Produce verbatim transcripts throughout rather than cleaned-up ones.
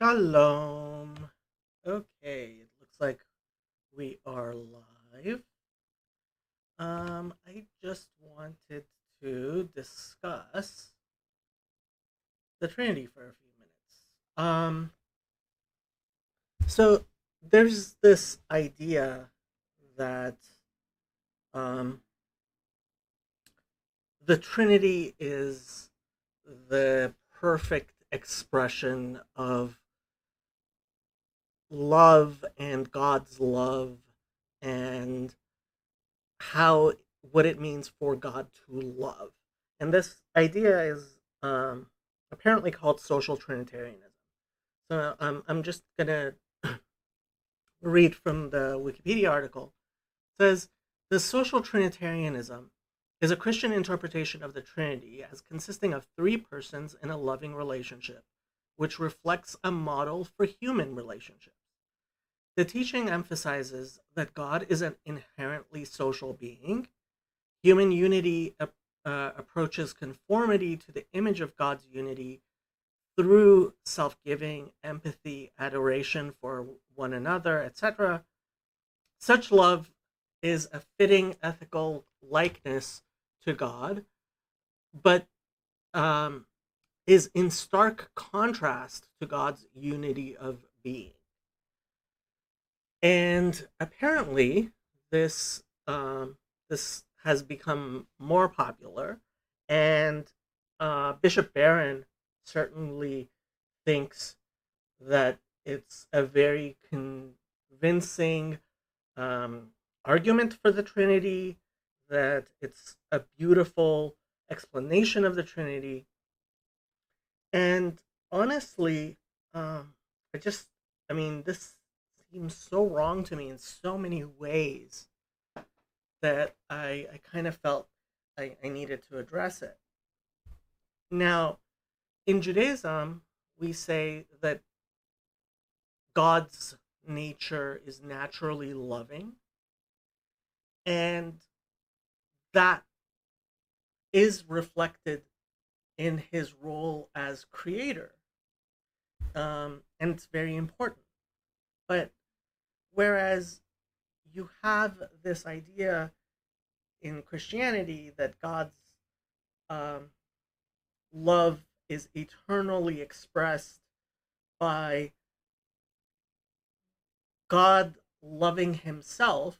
Shalom. Okay, it looks like we are live. Um, I just wanted to discuss the Trinity for a few minutes. Um, so there's this idea that um, the Trinity is the perfect expression of love and God's love and how what it means for God to love. And this idea is um, apparently called social Trinitarianism. So um, I'm just going to read from the Wikipedia article. It says, the social Trinitarianism is a Christian interpretation of the Trinity as consisting of three persons in a loving relationship, which reflects a model for human relationships. The teaching emphasizes that God is an inherently social being. Human unity uh, approaches conformity to the image of God's unity through self-giving, empathy, adoration for one another, et cetera. Such love is a fitting ethical likeness to God, but um, is in stark contrast to God's unity of being. And apparently, this um, this has become more popular, and uh, Bishop Barron certainly thinks that it's a very convincing um, argument for the Trinity, that it's a beautiful explanation of the Trinity. And honestly, um, I just, I mean, this seems so wrong to me in so many ways that I, I kind of felt I, I needed to address it. Now, in Judaism, we say that God's nature is naturally loving, and that is reflected in his role as creator, um, and it's very important. But whereas you have this idea in Christianity that God's um, love is eternally expressed by God loving himself,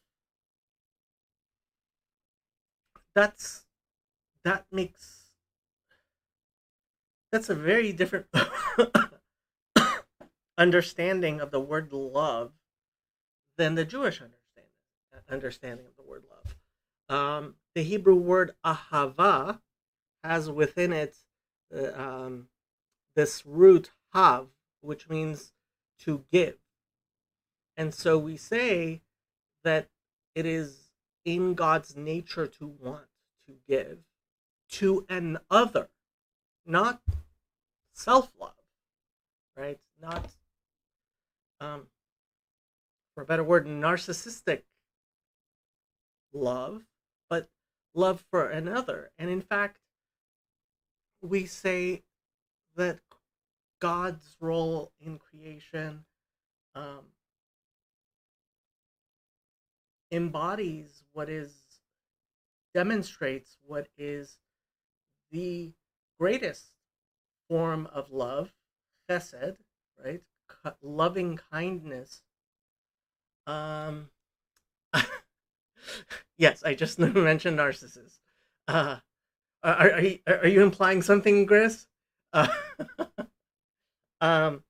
that's that makes that's a very different understanding of the word love than the Jewish understanding understanding of the word love. Um, the Hebrew word ahava has within it uh, um, this root hav, which means to give. And so we say that it is in God's nature to want to give to an other, not self-love, right? Not, um, for a better word, narcissistic love, but love for another. And in fact, we say that God's role in creation um, embodies what is, demonstrates what is the greatest form of love, chesed, right? C- loving kindness. Um, yes, I just mentioned narcissists. Uh, are, are, you, are you implying something, Chris? Uh, um,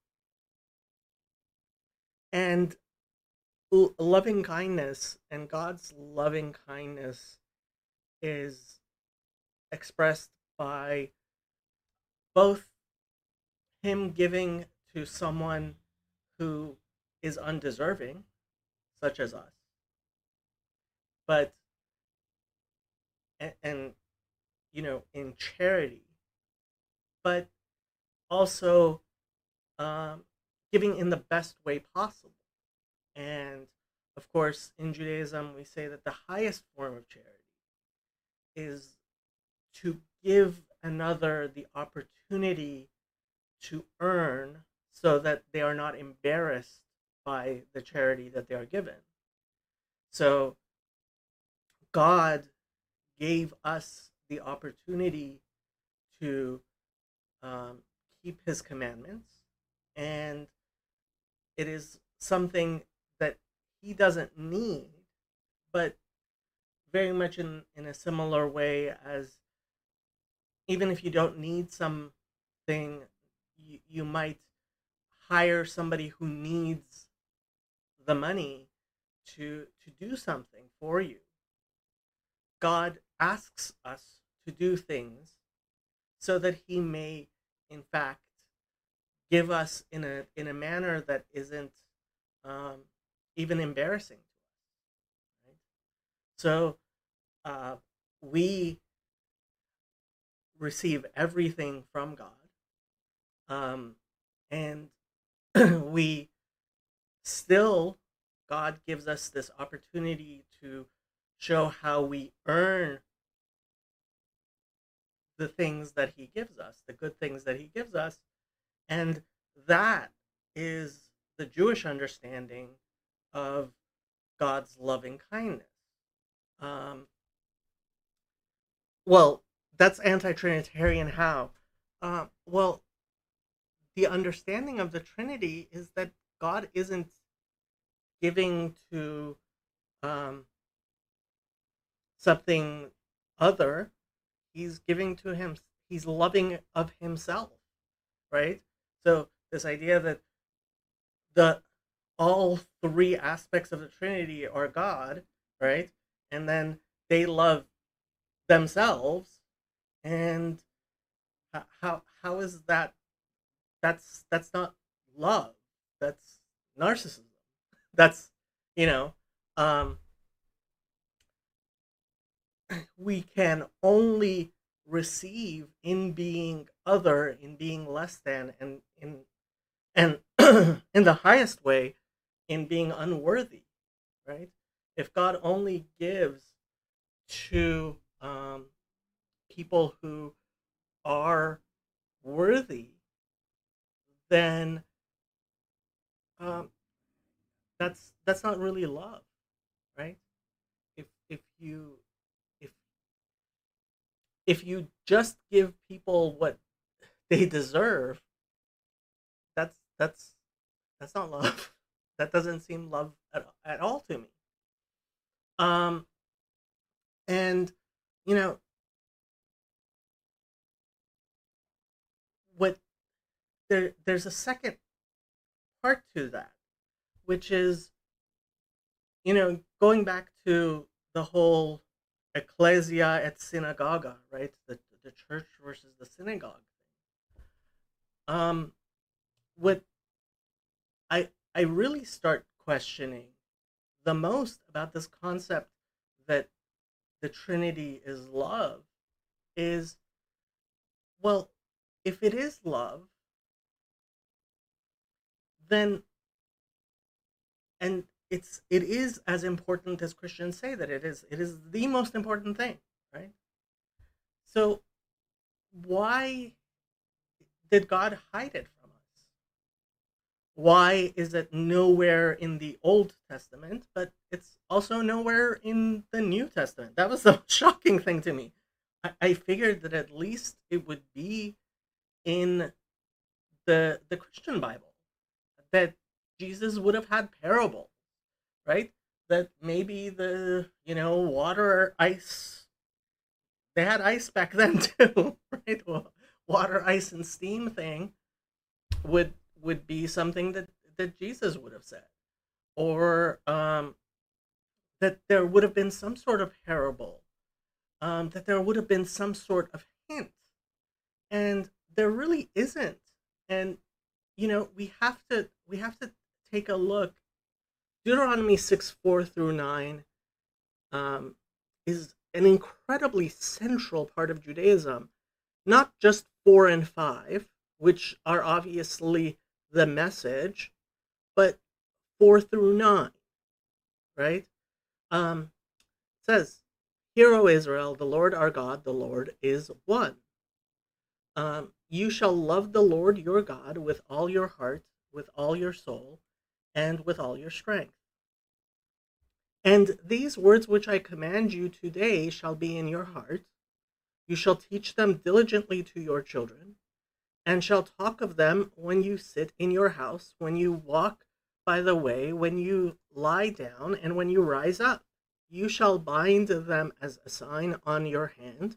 and l- loving kindness and God's loving kindness is expressed by both him giving to someone who is undeserving, such as us, but and, and you know, in charity, but also um, giving in the best way possible. And of course, in Judaism, we say that the highest form of charity is to give another the opportunity to earn so that they are not embarrassed by the charity that they are given. So God gave us the opportunity to um, keep his commandments, and it is something that he doesn't need, but very much in, in a similar way as even if you don't need something, you, you might hire somebody who needs the money to, to do something for you. God asks us to do things so that he may, in fact, give us in a, in a manner that isn't um, even embarrassing. So uh, we receive everything from God, um, and we still, God gives us this opportunity to show how we earn the things that he gives us, the good things that he gives us. And that is the Jewish understanding of God's loving kindness. Um, well, that's anti-Trinitarian how? Uh, well, the understanding of the Trinity is that God isn't giving to um, something other. He's giving to him, he's loving of himself, right? So this idea that the all three aspects of the Trinity are God, right? And then they love themselves, and how how is that? That's that's not love. That's narcissism. That's you know, um, we can only receive in being other, in being less than, and in and in the highest way, in being unworthy, right? If God only gives to um, people who are worthy, then um, that's that's not really love, right? If if you if if you just give people what they deserve, that's that's that's not love. That doesn't seem love at, at all to me. Um, and, you know, what there, there's a second part to that, which is, you know, going back to the whole ecclesia et synagoga, right? The, the church versus the synagogue. Um, what I, I really start questioning the most about this concept that the Trinity is love is, well, if it is love, then, and it's it is as important as Christians say that it is, it is the most important thing, right? So why did God hide it from us? Why is it nowhere in the Old Testament, but it's also nowhere in the New Testament? That was a shocking thing to me. I, I figured that at least it would be in the the Christian Bible, that Jesus would have had parables, right? That maybe the, you know, water, ice, they had ice back then too, right? Well, water, ice, and steam thing would would be something that, that Jesus would have said, or um, that there would have been some sort of parable, um, that there would have been some sort of hint. And there really isn't. And, you know, we have to we have to take a look. Deuteronomy six, four through nine um, is an incredibly central part of Judaism, not just four and five, which are obviously the message, but four through nine, right? Um, it says, "Hear, O Israel, the Lord our God, the Lord is one." Um, You shall love the Lord your God with all your heart, with all your soul, and with all your strength. And these words which I command you today shall be in your heart. You shall teach them diligently to your children, and shall talk of them when you sit in your house, when you walk by the way, when you lie down, and when you rise up. You shall bind them as a sign on your hand,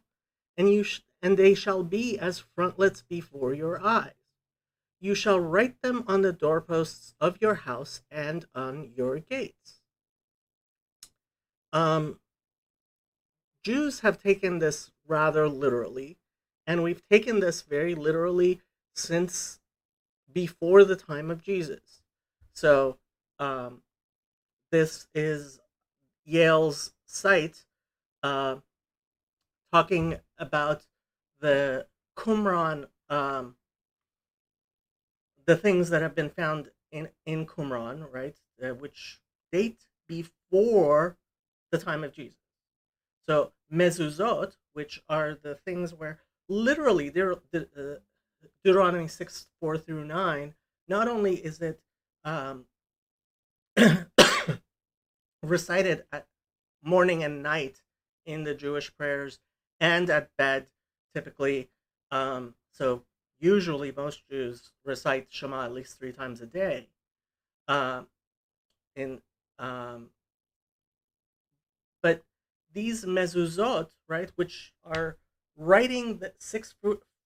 and you sh and they shall be as frontlets before your eyes. You shall write them on the doorposts of your house and on your gates. Um, Jews have taken this rather literally, and we've taken this very literally since before the time of Jesus. So um, this is Yale's site uh, talking about the Qumran, um, the things that have been found in, in Qumran, right, uh, which date before the time of Jesus. So mezuzot, which are the things where literally De De Deuteronomy six, four through nine, not only is it um, recited at morning and night in the Jewish prayers and at bed, typically. Um, so usually most Jews recite Shema at least three times a day. Uh, in um, But these mezuzot, right, which are writing the six,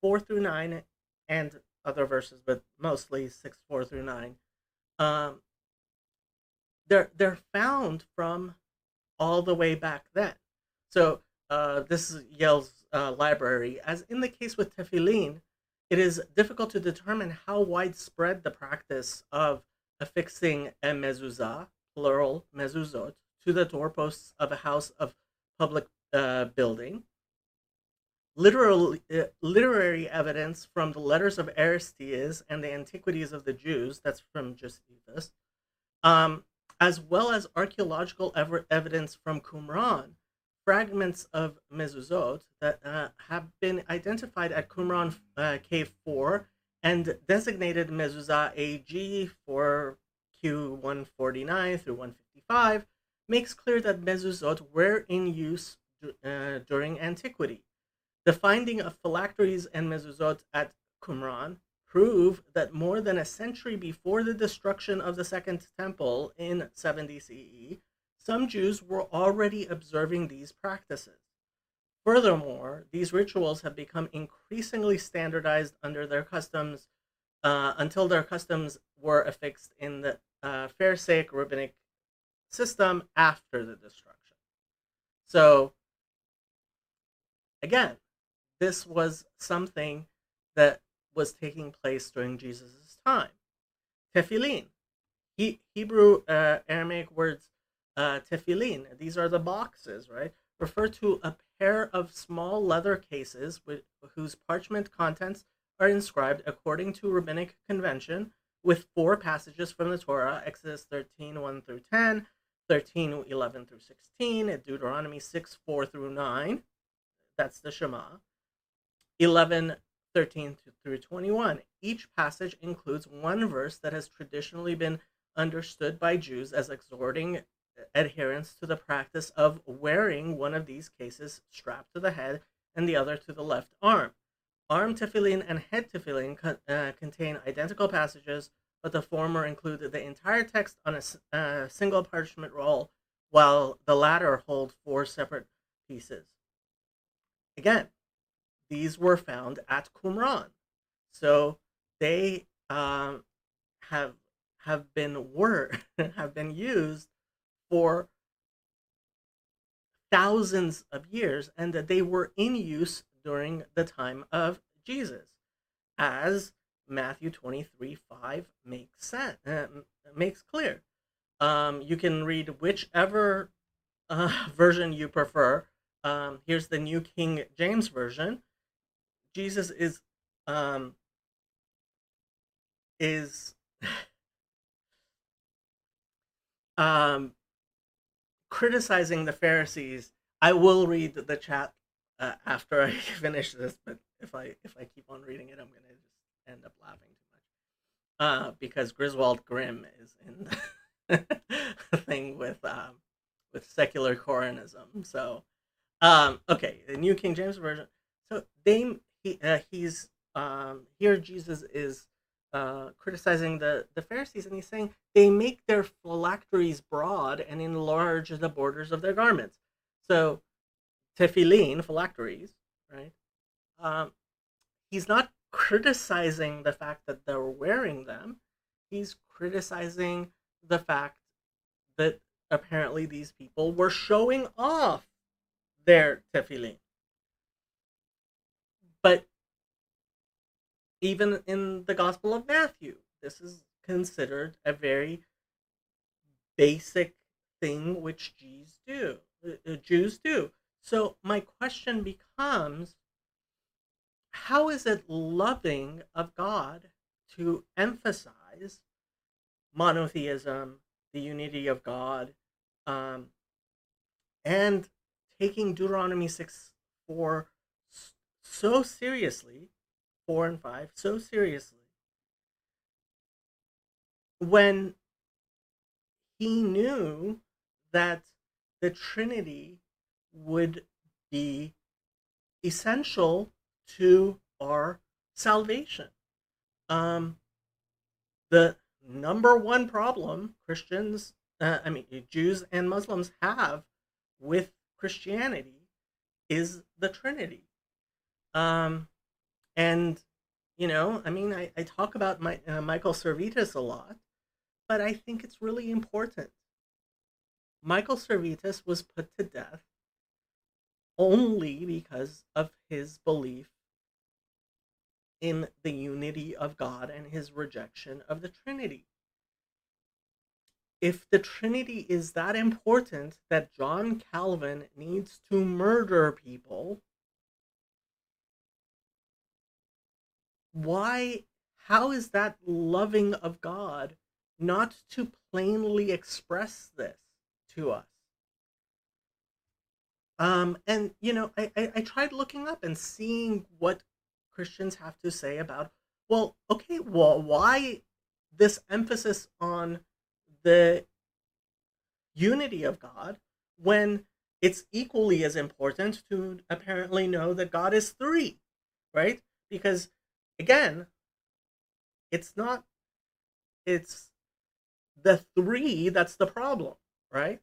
four through nine, and other verses, but mostly six, four through nine, um, they're, they're found from all the way back then. So uh, this is Yale's uh, library. As in the case with tefillin, it is difficult to determine how widespread the practice of affixing a mezuzah, plural mezuzot, to the doorposts of a house of public uh, building. Literally, uh, literary evidence from the letters of Aristeas and the antiquities of the Jews, that's from Josephus, um, as well as archaeological ev evidence from Qumran, fragments of mezuzot that uh, have been identified at Qumran uh, Cave four and designated mezuzah A G four Q one forty-nine through one fifty-five, makes clear that mezuzot were in use uh, during antiquity. The finding of phylacteries and mezuzot at Qumran prove that more than a century before the destruction of the Second Temple in seventy C E, some Jews were already observing these practices. Furthermore, these rituals have become increasingly standardized under their customs uh, until their customs were affixed in the uh, Pharisaic rabbinic system after the destruction. So again, this was something that was taking place during Jesus' time. Tefillin, he, Hebrew uh, Aramaic words uh, tefillin, these are the boxes, right, refer to a pair of small leather cases with, whose parchment contents are inscribed according to rabbinic convention with four passages from the Torah, Exodus thirteen, one through ten, thirteen, eleven through sixteen, Deuteronomy six, four through nine, that's the Shema, eleven, thirteen through twenty-one. Each passage includes one verse that has traditionally been understood by Jews as exhorting adherents to the practice of wearing one of these cases strapped to the head and the other to the left arm. Arm tefillin and head tefillin co uh, contain identical passages, but the former included the entire text on a uh, single parchment roll, while the latter hold four separate pieces. Again, these were found at Qumran, so they um, have have been were have been used for thousands of years, and that they were in use during the time of Jesus, as Matthew twenty-three, five makes sense, uh, makes clear. Um, you can read whichever uh, version you prefer. Um, here's the New King James Version. Jesus is um, is um, criticizing the Pharisees. I will read the chat uh, after I finish this, but if I if I keep on reading it, I'm gonna just end up laughing too much. Uh, because Griswold Grimm is in the thing with um, with secular Quranism. So, um, okay, the New King James Version. So they he uh, he's um, here Jesus is uh, criticizing the the Pharisees, and he's saying they make their phylacteries broad and enlarge the borders of their garments. So tefillin, phylacteries, right? Um, he's not criticizing the fact that they're wearing them. He's criticizing the fact that apparently these people were showing off their tefillin. But even in the Gospel of Matthew, this is considered a very basic thing which Jews do. Uh, Jews do. So my question becomes, how is it loving of God to emphasize monotheism, the unity of God, um, and taking Deuteronomy six four so seriously, four and five so seriously, when he knew that the Trinity would be essential to our salvation? Um, the number one problem Christians, uh, I mean Jews and Muslims have with Christianity is the Trinity. Um, and, you know, I mean, I, I talk about my, uh, Michael Servetus a lot, but I think it's really important. Michael Servetus was put to death only because of his belief in the unity of God and his rejection of the Trinity. If the Trinity is that important that John Calvin needs to murder people, why, how is that loving of God not to plainly express this to us? Um, and, you know, I, I, I tried looking up and seeing what Christians have to say about, well, okay, well, why this emphasis on the unity of God when it's equally as important to apparently know that God is three, right? Because, again, it's not, it's the three that's the problem, right?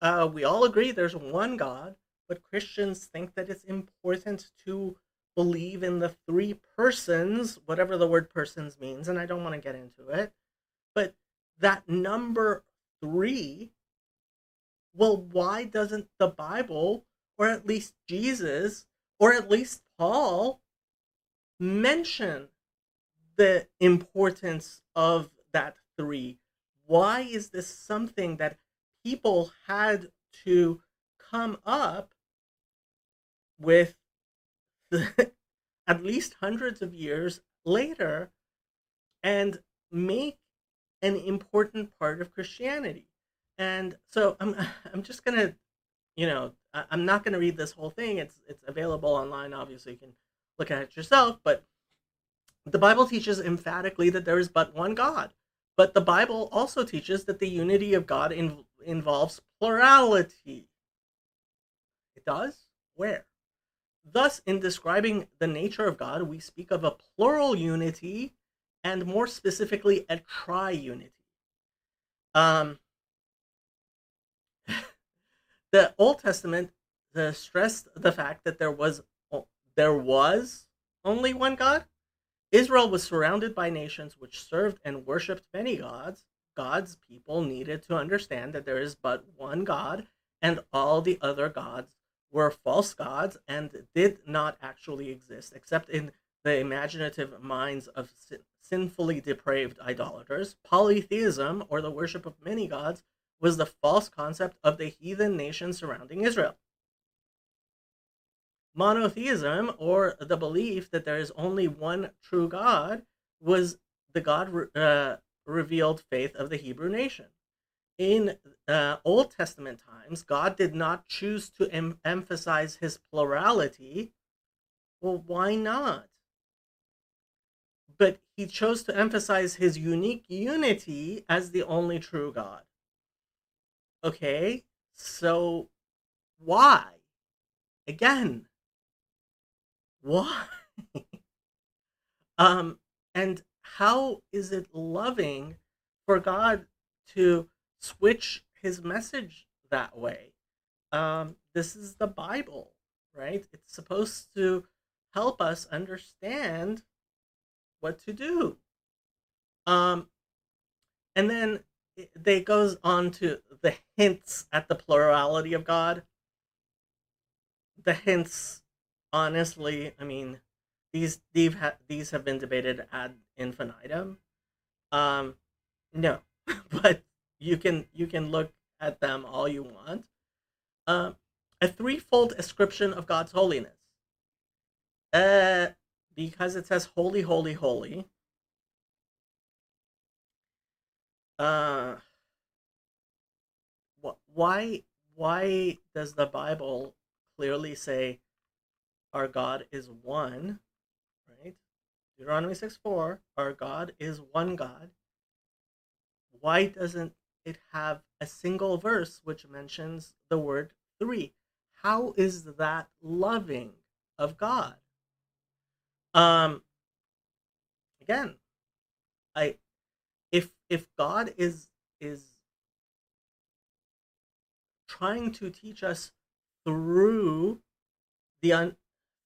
Uh, we all agree there's one God, but Christians think that it's important to believe in the three persons, whatever the word persons means, and I don't want to get into it. But that number three, well, why doesn't the Bible, or at least Jesus, or at least Paul, mention the importance of that three? Why is this something that people had to come up with the, at least hundreds of years later, and make an important part of Christianity? And so I'm I'm just gonna, you know, I'm not gonna read this whole thing. It's it's available online. Obviously, you can look at it yourself. But the Bible teaches emphatically that there is but one God. But the Bible also teaches that the unity of God in, involves plurality. It does? Where? Thus, in describing the nature of God, we speak of a plural unity, and more specifically, a tri-unity. Um, the Old Testament the, stressed the fact that there was there was only one God. Israel was surrounded by nations which served and worshipped many gods. God's people needed to understand that there is but one God, and all the other gods were false gods and did not actually exist, except in the imaginative minds of sin- sinfully depraved idolaters. Polytheism, or the worship of many gods, was the false concept of the heathen nations surrounding Israel. Monotheism, or the belief that there is only one true God, was the God-revealed uh, faith of the Hebrew nation. In uh, Old Testament times, God did not choose to em- emphasize his plurality Well, why not? But he chose to emphasize his unique unity as the only true God. Okay, so why? Again, why? um, and how is it loving for God to switch his message that way? Um, this is the Bible, right? It's supposed to help us understand what to do. Um, and then it, they goes on to the hints at the plurality of God. The hints, honestly, I mean, these these have, these have been debated ad infinitum. Um, no, but you can you can look at them all you want. Uh, a threefold ascription of God's holiness. Uh, because it says holy, holy, holy. Uh, wh why, why does the Bible clearly say our God is one, right? Deuteronomy six four, our God is one God. Why doesn't it have a single verse which mentions the word three? How is that loving of God? Um, again, I, if, if God is, is trying to teach us through the, un,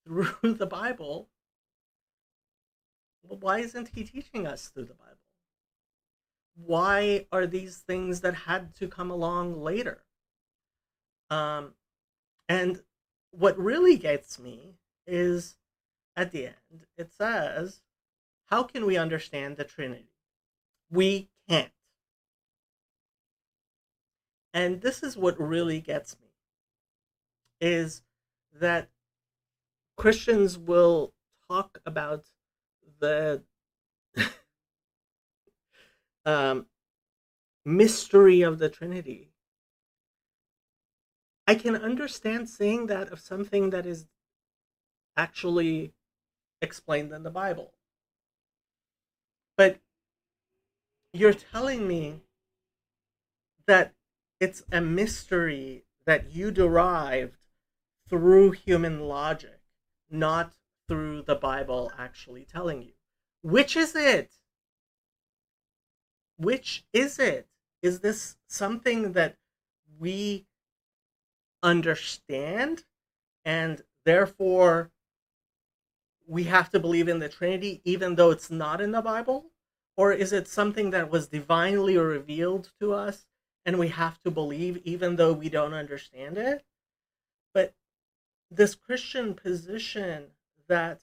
through the Bible, well, why isn't he teaching us through the Bible? Why are these things that had to come along later? Um, and what really gets me is, at the end, it says, how can we understand the Trinity? We can't. And this is what really gets me, is that Christians will talk about the um, mystery of the Trinity. I can understand saying that of something that is actually explained in the Bible. But you're telling me that it's a mystery that you derived through human logic, not through the Bible actually telling you. Which is it? Which is it? Is this something that we understand and therefore we have to believe in the Trinity, even though it's not in the Bible? Or is it something that was divinely revealed to us and we have to believe even though we don't understand it? But this Christian position that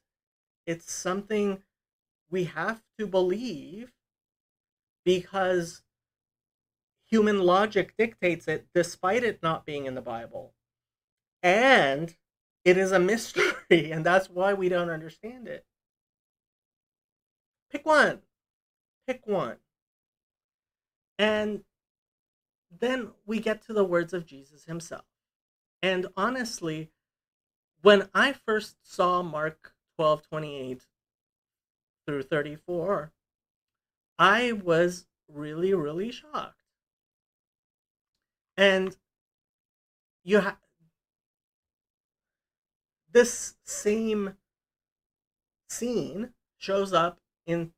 it's something we have to believe because human logic dictates it, despite it not being in the Bible, and it is a mystery, and that's why we don't understand it. Pick one. Pick one. And then we get to the words of Jesus himself. And honestly, when I first saw Mark twelve twenty-eight through thirty-four, I was really, really shocked. And you have this same scene shows up in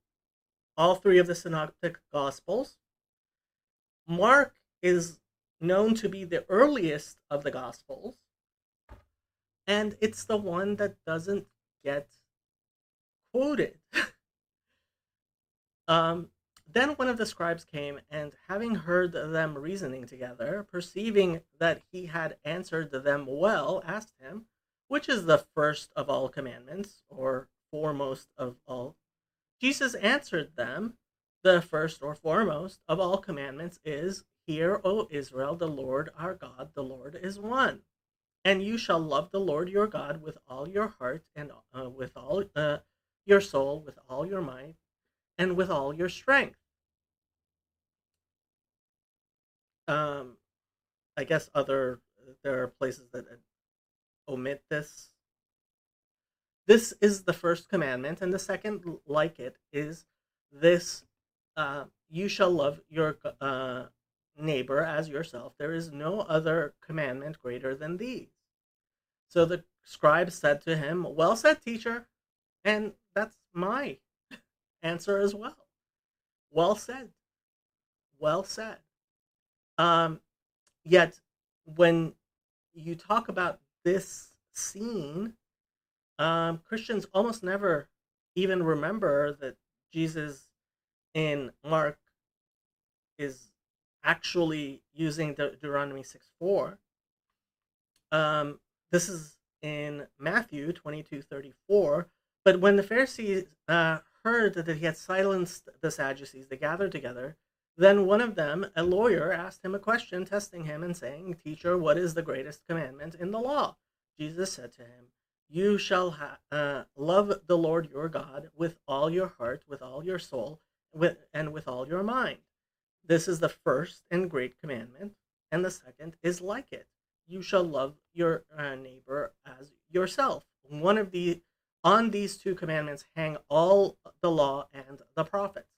all three of the Synoptic Gospels. Mark is known to be the earliest of the Gospels, and it's the one that doesn't get quoted. um, then one of the scribes came, and having heard them reasoning together, perceiving that he had answered them well, asked him, which is the first of all commandments, or foremost of all? Jesus answered them, the first or foremost of all commandments is, hear, O Israel, the Lord our God, the Lord is one. And you shall love the Lord your God with all your heart, and uh, with all uh, your soul, with all your might, and with all your strength. Um, I guess other there are places that omit this. This is the first commandment, and the second like it is this, uh, you shall love your uh, neighbor as yourself. There is no other commandment greater than these. So the scribe said to him, well said, teacher. And that's my answer as well. Well said. Well said. Um, yet, when you talk about this scene, um, Christians almost never even remember that Jesus in Mark is actually using De- Deuteronomy six four. Um, this is in Matthew twenty-two thirty-four. But when the Pharisees uh, heard that he had silenced the Sadducees, they gathered together. Then one of them, a lawyer, asked him a question, testing him and saying, teacher, what is the greatest commandment in the law? Jesus said to him, you shall ha- uh, love the Lord your God with all your heart, with all your soul, with, and with all your mind. This is the first and great commandment, and the second is like it. You shall love your uh, neighbor as yourself. One of the On these two commandments hang all the law and the prophets,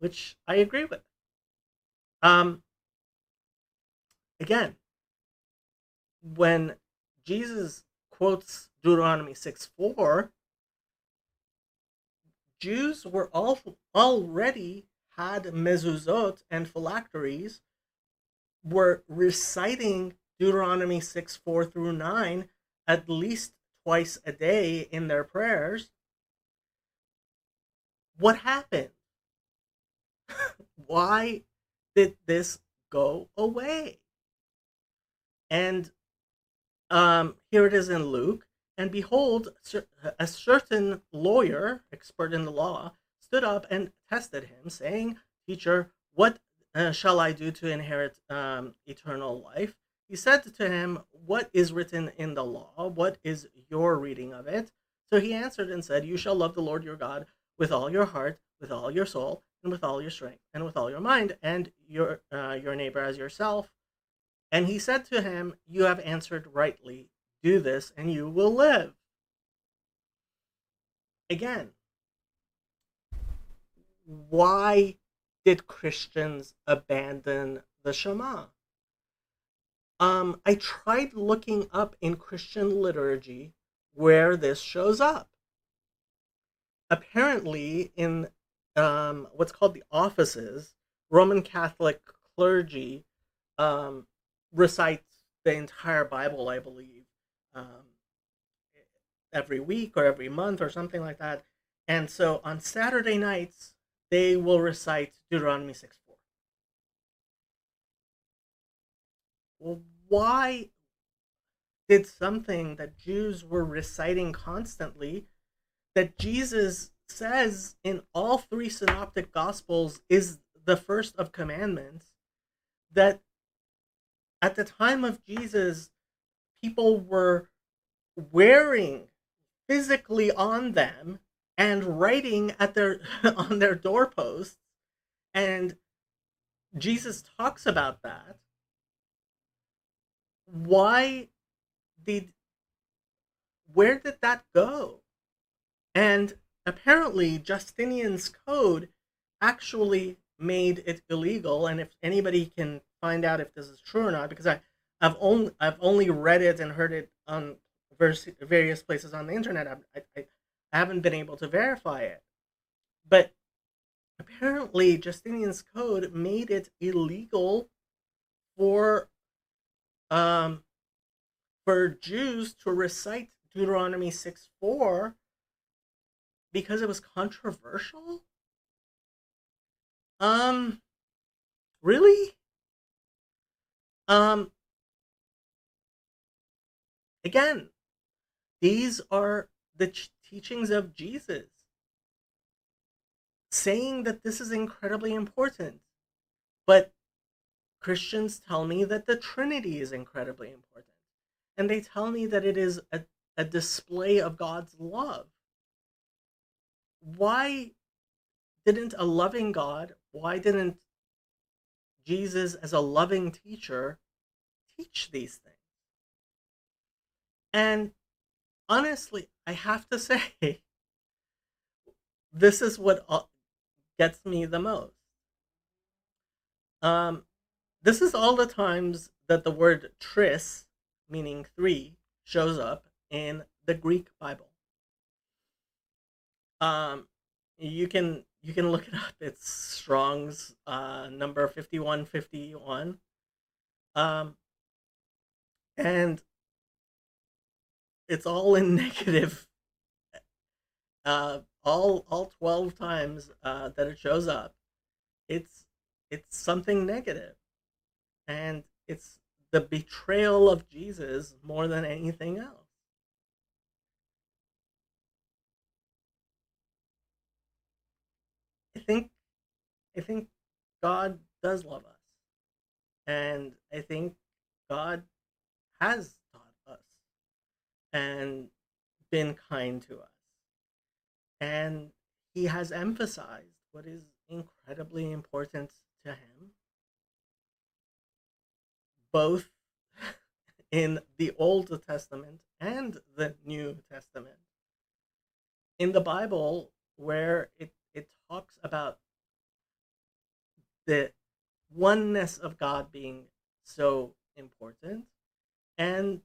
which I agree with. Um, again, when Jesus quotes Deuteronomy six four, Jews were all, already had mezuzot and phylacteries, were reciting Deuteronomy six four through nine at least twice a day in their prayers. What happened? Why did this go away? And um, here it is in Luke. And behold, a certain lawyer, expert in the law, stood up and tested him, saying, teacher, what uh, shall I do to inherit um, eternal life? He said to him, what is written in the law? What is your reading of it? So he answered and said, you shall love the Lord your God with all your heart, with all your soul, and with all your strength, and with all your mind, and your uh, your neighbor as yourself. And he said to him, you have answered rightly. Do this, and you will live. Again, why did Christians abandon the Shema? Um, I tried looking up in Christian liturgy where this shows up. Apparently, in um, what's called the offices, Roman Catholic clergy um, recites the entire Bible, I believe, um, every week or every month or something like that. And so on Saturday nights, they will recite Deuteronomy six four. Well, why did something that Jews were reciting constantly, that Jesus says in all three synoptic gospels is the first of commandments, that at the time of Jesus, people were wearing physically on them and writing at their on their doorposts, and Jesus talks about that. Why did, where did that go? And apparently Justinian's code actually made it illegal. And if anybody can find out if this is true or not, because I, I've only I've only read it and heard it on various places on the internet. I, I, I haven't been able to verify it. But apparently Justinian's code made it illegal for Um, for Jews to recite Deuteronomy six four because it was controversial? Um, really? Um, again, these are the ch- teachings of Jesus, saying that this is incredibly important, but Christians tell me that the Trinity is incredibly important, and they tell me that it is a, a display of God's love. Why didn't a loving God, why didn't Jesus as a loving teacher teach these things? And honestly, I have to say, this is what gets me the most. Um, this is all the times that the word tris, meaning three, shows up in the Greek Bible. Um, you can you can look it up. It's Strong's uh, number fifty-one fifty-one. Um, and it's all in negative. Uh, all all twelve times uh, that it shows up, it's it's something negative, and it's the betrayal of Jesus more than anything else. I think, I think God does love us, and I think God has taught us and been kind to us, and He has emphasized what is incredibly important to Him, both in the Old Testament and the New Testament. In the Bible, where it it talks about the oneness of God being so important, and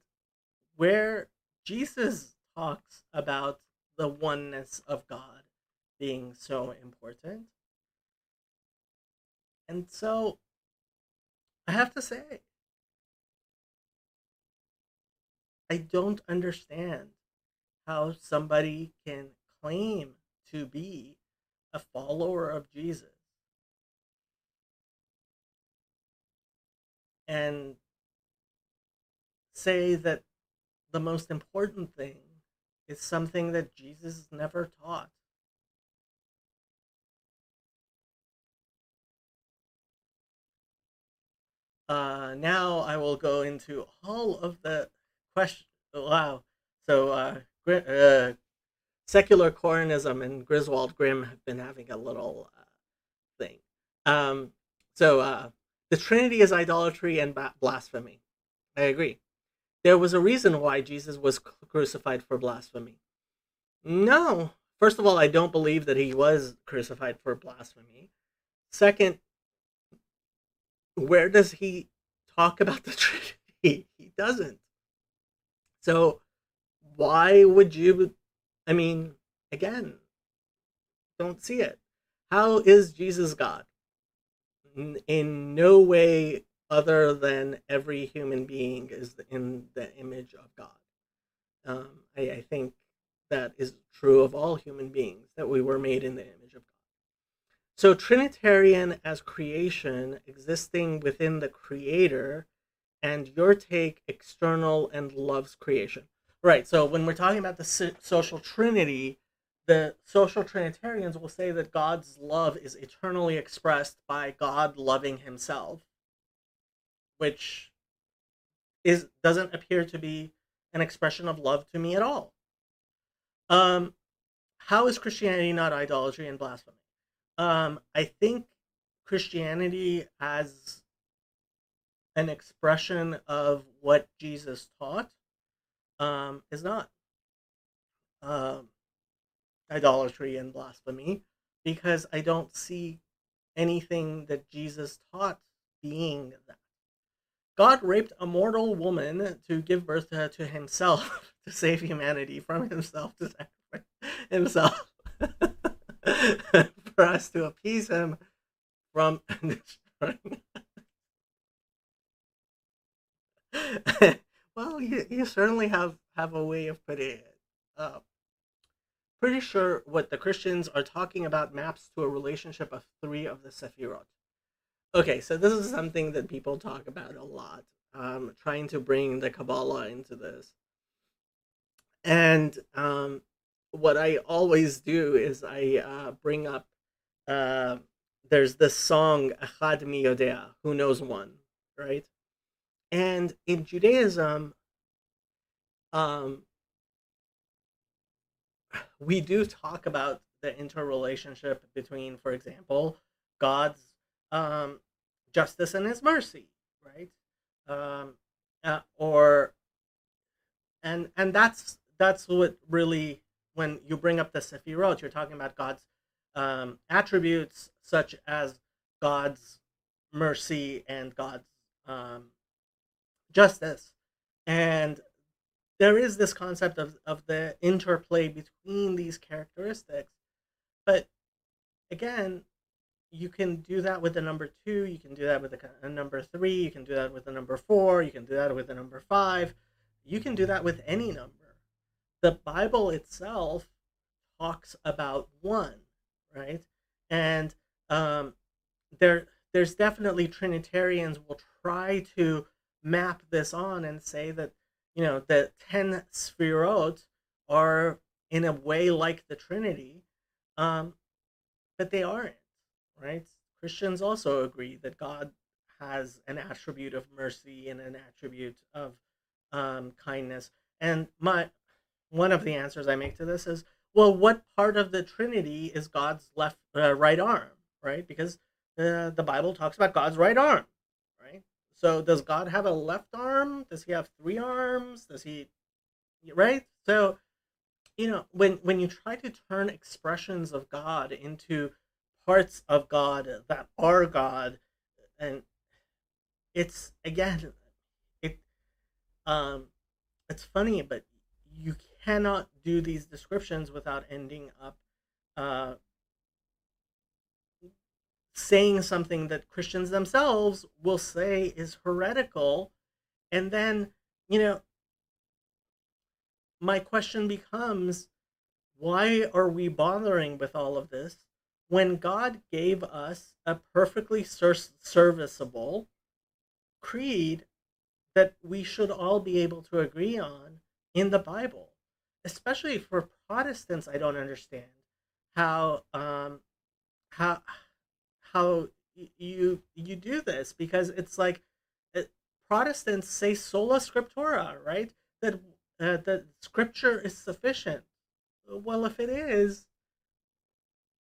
where Jesus talks about the oneness of God being so important. And so I have to say, I don't understand how somebody can claim to be a follower of Jesus and say that the most important thing is something that Jesus never taught. Uh, now I will go into all of the questions. Wow. So uh, gr uh, secular Cornism and Griswold Grimm have been having a little uh, thing. Um, so uh, the Trinity is idolatry and blasphemy. I agree. There was a reason why Jesus was crucified for blasphemy. No. First of all, I don't believe that he was crucified for blasphemy. Second, where does he talk about the Trinity? He doesn't. So why would you, I mean, again, don't see it. How is Jesus God? In no way other than every human being is in the image of God. Um, I, I think that is true of all human beings, that we were made in the image of God. So Trinitarian as creation, existing within the Creator, and your take external and loves creation. Right, so when we're talking about the social Trinity, the social Trinitarians will say that God's love is eternally expressed by God loving himself, which is doesn't appear to be an expression of love to me at all. Um, how is Christianity not idolatry and blasphemy? Um, I think Christianity as an expression of what Jesus taught um, is not um, idolatry and blasphemy, because I don't see anything that Jesus taught being that. God raped a mortal woman to give birth to, to himself, to save humanity from himself, to sacrifice himself. For us to appease him from destroying us. Well, you, you certainly have, have a way of putting it. Uh, pretty sure what the Christians are talking about maps to a relationship of three of the Sephirot. Okay, so this is something that people talk about a lot, um, trying to bring the Kabbalah into this. And um, what I always do is I uh, bring up, uh, there's this song, Echad Mi Yodea, who knows one, right? And in Judaism, um, we do talk about the interrelationship between, for example, God's um, justice and his mercy, right? Um, uh, or, and, and that's, that's what really, when you bring up the Sephirot, you're talking about God's um, attributes, such as God's mercy and God's um, justice. And there is this concept of, of the interplay between these characteristics. But again, you can do that with the number two, you can do that with a number three, you can do that with a number four, you can do that with a number five, you can do that with any number. The Bible itself talks about one, right? And um, there, there's definitely Trinitarians will try to map this on and say that, you know, the ten Sephirot are in a way like the Trinity, um, but they aren't. Right? Christians also agree that God has an attribute of mercy and an attribute of um, kindness. And my one of the answers I make to this is, well, what part of the Trinity is God's left uh, right arm? Right? Because uh, the Bible talks about God's right arm. Right? So does God have a left arm? Does he have three arms? Does he? Right? So, you know, when when you try to turn expressions of God into parts of God that are God, and it's again, it um, it's funny, but you cannot do these descriptions without ending up uh, saying something that Christians themselves will say is heretical, and then, you know, my question becomes, why are we bothering with all of this? When God gave us a perfectly ser serviceable creed that we should all be able to agree on in the Bible, especially for Protestants, I don't understand how um, how how you you do this, because it's like it, Protestants say sola scriptura, right? That uh, that Scripture is sufficient. Well, if it is,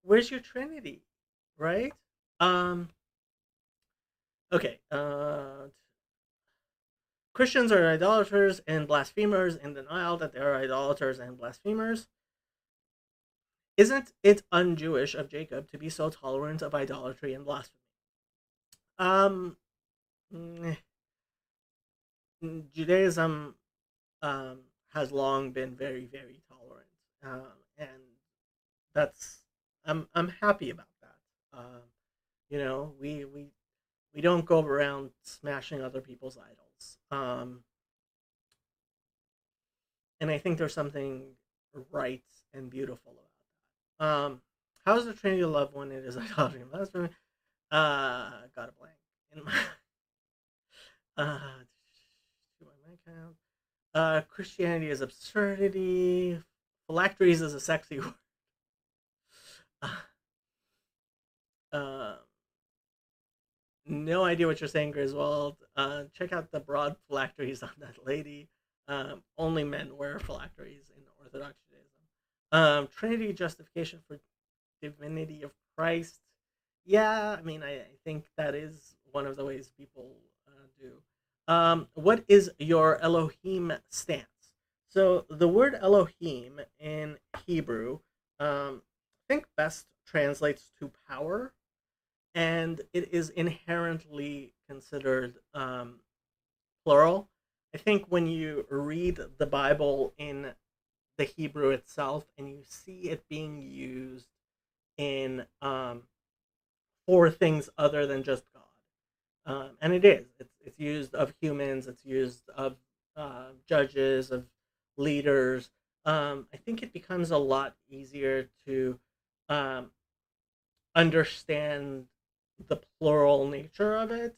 where's your Trinity, right? Um, okay. Uh, Christians are idolaters and blasphemers in denial that they are idolaters and blasphemers. Isn't it un-Jewish of Jacob to be so tolerant of idolatry and blasphemy? Um, Judaism um, has long been very, very tolerant. Um, and that's... I'm I'm happy about that. Um, you know, we we we don't go around smashing other people's idols, um, and I think there's something right and beautiful about that. Um, how is the Trinity love when it is idolatry and blasphemy? Uh, got a blank in my uh, do my account. Uh, Christianity is absurdity. Phylacteries is a sexy word. Uh, no idea what you're saying, Griswold. Uh, check out the broad phylacteries on that lady. Um, only men wear phylacteries in Orthodox Judaism. Um, Trinity justification for divinity of Christ. Yeah, I mean, I, I think that is one of the ways people uh, do. Um, what is your Elohim stance? So the word Elohim in Hebrew, um, I think best translates to power, and it is inherently considered um, plural. I think when you read the Bible in the Hebrew itself and you see it being used in um, for things other than just God, um, and it is, it's, it's used of humans, it's used of uh, judges, of leaders, um, I think it becomes a lot easier to Um, understand the plural nature of it,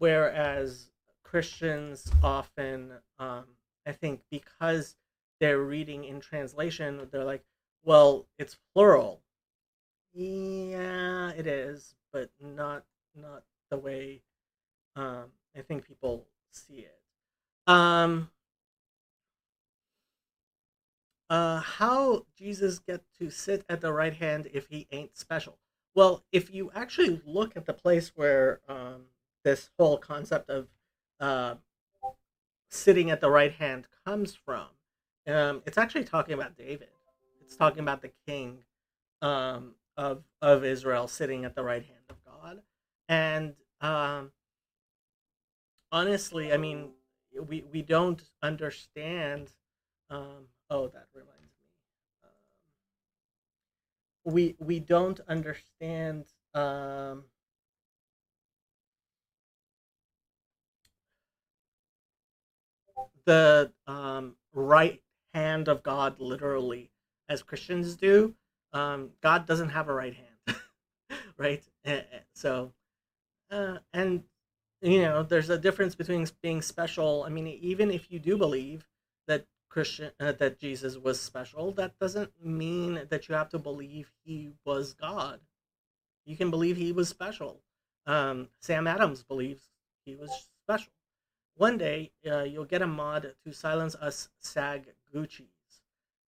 whereas Christians often, um, I think, because they're reading in translation, they're like, well, it's plural. Yeah, it is, but not not the way um, I think people see it. Um, Uh, how Jesus get to sit at the right hand if he ain't special? Well, if you actually look at the place where um, this whole concept of uh, sitting at the right hand comes from, um, it's actually talking about David. It's talking about the king um, of of Israel sitting at the right hand of God. And um, honestly, I mean, we we don't understand. Um, oh, that reminds me. Um, we we don't understand. Um, the um, right hand of God literally as Christians do. Um, God doesn't have a right hand, right? So, uh, and, you know, there's a difference between being special. I mean, even if you do believe that Christian, uh, that Jesus was special, that doesn't mean that you have to believe he was God. You can believe he was special. Um, Sam Adams believes he was special. One day, uh, you'll get a mod to silence us sag Gucci's.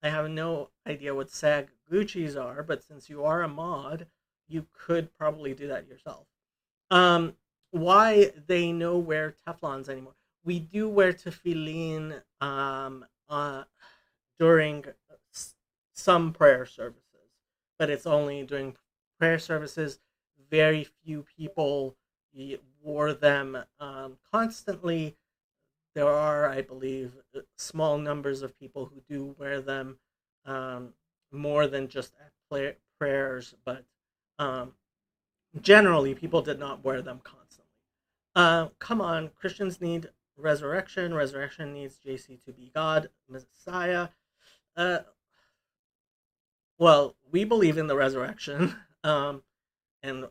I have no idea what sag Gucci's are, but since you are a mod, you could probably do that yourself. Um, why they no wear Teflons anymore? We do wear tefillin um, uh, during some prayer services, but it's only during prayer services. Very few people wore them um, constantly. There are, I believe, small numbers of people who do wear them um, more than just at prayers, but um, generally people did not wear them constantly. Uh, come on, Christians need resurrection. Resurrection needs J C to be God, Messiah. Uh, well, we believe in the resurrection, um, and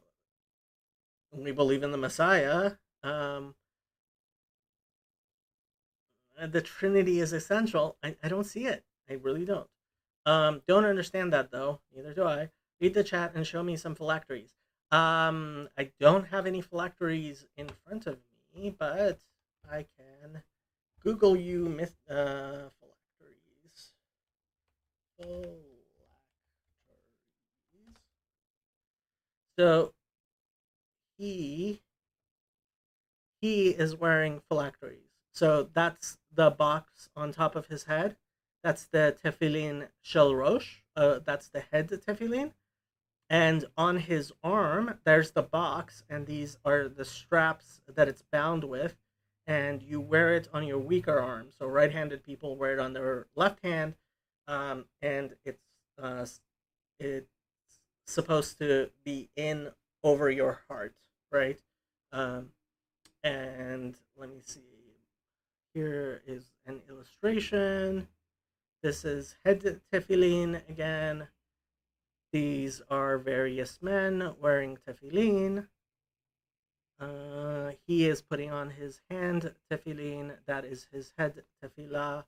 we believe in the Messiah. Um, the Trinity is essential. I, I don't see it. I really don't. Um, don't understand that, though. Neither do I. Read the chat and show me some phylacteries. Um, I don't have any phylacteries in front of me, but I can Google you myth, uh, phylacteries. Phylacteries. So, He, he is wearing phylacteries. So that's the box on top of his head. That's the tefillin shel rosh. Uh, that's the head tefillin. And on his arm, there's the box. And these are the straps that it's bound with. And you wear it on your weaker arm. So right-handed people wear it on their left hand. Um, and it's, uh, it's supposed to be in over your heart. Right, um, and let me see. Here is an illustration. This is head tefillin again. These are various men wearing tefillin. Uh, he is putting on his hand tefillin. That is his head tefillah.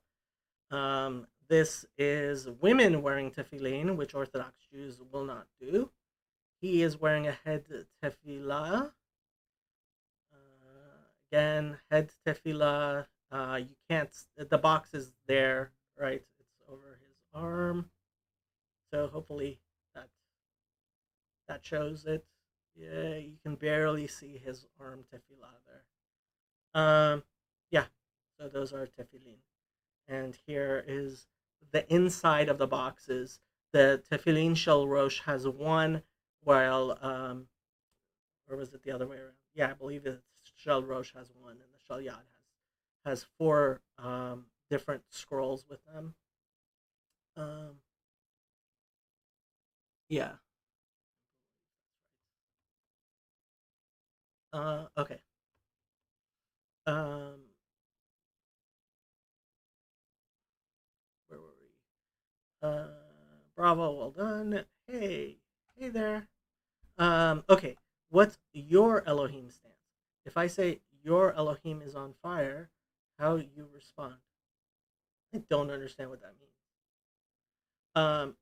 Um, this is women wearing tefillin, which Orthodox Jews will not do. He is wearing a head tefillah. Uh, again, head tefillah. Uh, you can't, the box is there, right? It's over his arm. So hopefully that, that shows it. Yeah, you can barely see his arm tefillah there. Um, yeah, so those are tefillin. And here is the inside of the boxes. The tefillin shel rosh has one. While, um, or was it the other way around? Yeah, I believe the Shel Rosh has one, and the Shel Yad has, has four um, different scrolls with them. Um, yeah. Uh, okay. Um, where were we? Uh, bravo, well done. Hey, hey there. Um, okay, what's your Elohim stance? If I say your Elohim is on fire, how you respond? I don't understand what that means. Um,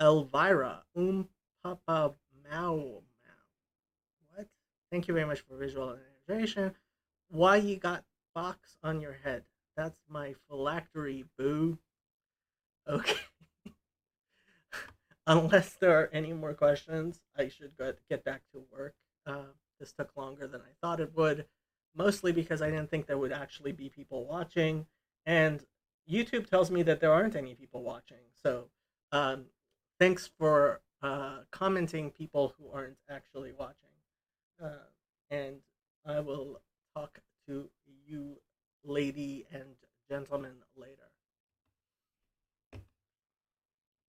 Elvira, um papa mau mau. What? Thank you very much for visual illustration. Why you got box on your head? That's my phylactery, boo. Okay. Unless there are any more questions, I should get back to work. Uh, this took longer than I thought it would, mostly because I didn't think there would actually be people watching. And YouTube tells me that there aren't any people watching. So um, thanks for uh, commenting, people who aren't actually watching. Uh, and I will talk to you, lady and gentlemen, later.